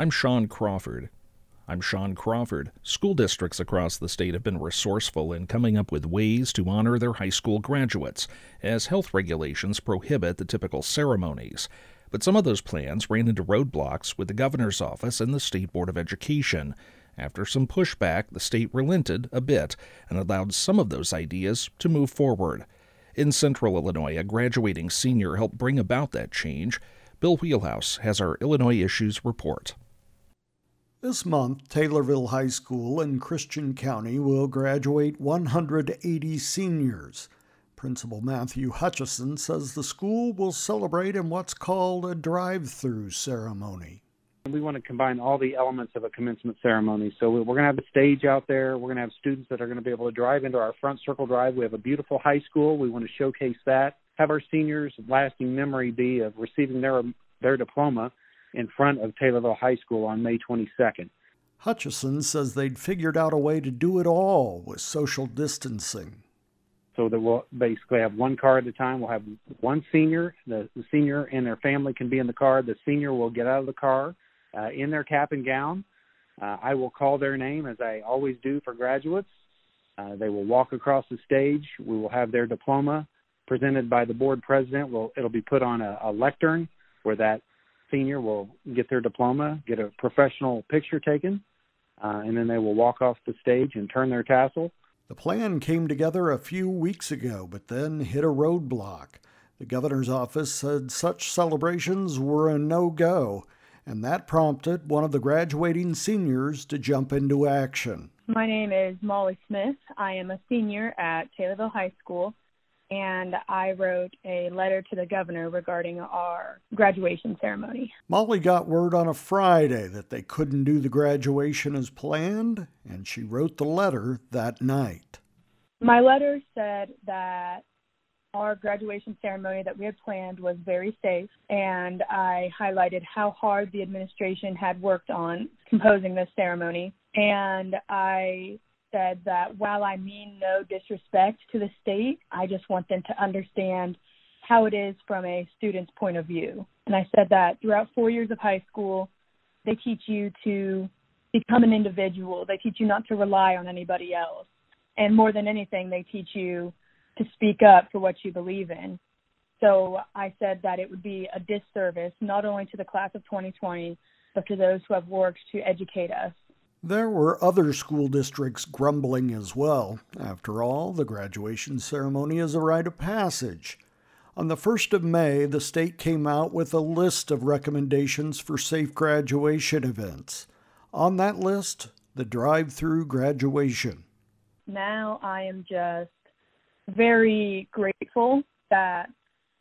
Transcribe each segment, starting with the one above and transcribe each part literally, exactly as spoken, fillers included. I'm Sean Crawford. I'm Sean Crawford. School districts across the state have been resourceful in coming up with ways to honor their high school graduates, as health regulations prohibit the typical ceremonies. But some of those plans ran into roadblocks with the governor's office and the State Board of Education. After some pushback, the state relented a bit and allowed some of those ideas to move forward. In central Illinois, a graduating senior helped bring about that change. Bill Wheelhouse has our Illinois Issues report. This month, Taylorville High School in Christian County will graduate one hundred eighty seniors. Principal Matthew Hutchison says the school will celebrate in what's called a drive-through ceremony. We want to combine all the elements of a commencement ceremony. So we're going to have a stage out there. We're going to have students that are going to be able to drive into our front circle drive. We have a beautiful high school. We want to showcase that, have our seniors' lasting memory be of receiving their their diploma in front of Taylorville High School on May twenty-second. Hutchison says they'd figured out a way to do it all with social distancing. So that we'll basically have one car at a time. We'll have one senior. The, the senior and their family can be in the car. The senior will get out of the car uh, in their cap and gown. Uh, I will call their name, as I always do for graduates. Uh, they will walk across the stage. We will have their diploma presented by the board president. We'll, it'll be put on a, a lectern where that senior will get their diploma, get a professional picture taken, uh, and then they will walk off the stage and turn their tassel. The plan came together a few weeks ago, but then hit a roadblock. The governor's office said such celebrations were a no-go, and that prompted one of the graduating seniors to jump into action. My name is Molly Smith. I am a senior at Taylorville High School, and I wrote a letter to the governor regarding our graduation ceremony. Molly got word on a Friday that they couldn't do the graduation as planned, and she wrote the letter that night. My letter said that our graduation ceremony that we had planned was very safe, and I highlighted how hard the administration had worked on composing this ceremony, and I said that while I mean no disrespect to the state, I just want them to understand how it is from a student's point of view. And I said that throughout four years of high school, they teach you to become an individual. They teach you not to rely on anybody else. And more than anything, they teach you to speak up for what you believe in. So I said that it would be a disservice, not only to the class of twenty twenty, but to those who have worked to educate us. There were other school districts grumbling as well. After all, the graduation ceremony is a rite of passage. On the first of May, the state came out with a list of recommendations for safe graduation events. On that list, the drive-through graduation. Now I am just very grateful that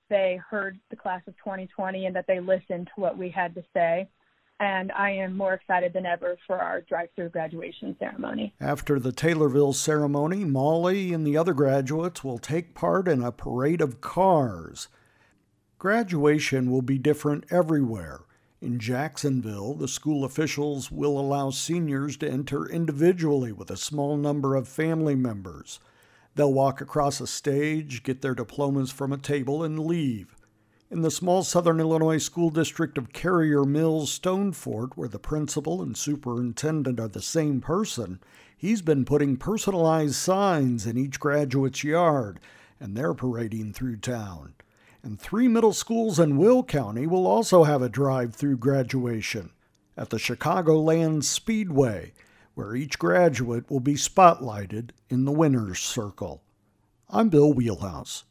they heard the class of twenty twenty and that they listened to what we had to say. And I am more excited than ever for our drive-through graduation ceremony. After the Taylorville ceremony, Molly and the other graduates will take part in a parade of cars. Graduation will be different everywhere. In Jacksonville, the school officials will allow seniors to enter individually with a small number of family members. They'll walk across a stage, get their diplomas from a table, and leave. In the small southern Illinois school district of Carrier Mills, Stonefort, where the principal and superintendent are the same person, he's been putting personalized signs in each graduate's yard, and they're parading through town. And three middle schools in Will County will also have a drive-through graduation at the Chicagoland Speedway, where each graduate will be spotlighted in the winner's circle. I'm Bill Wheelhouse.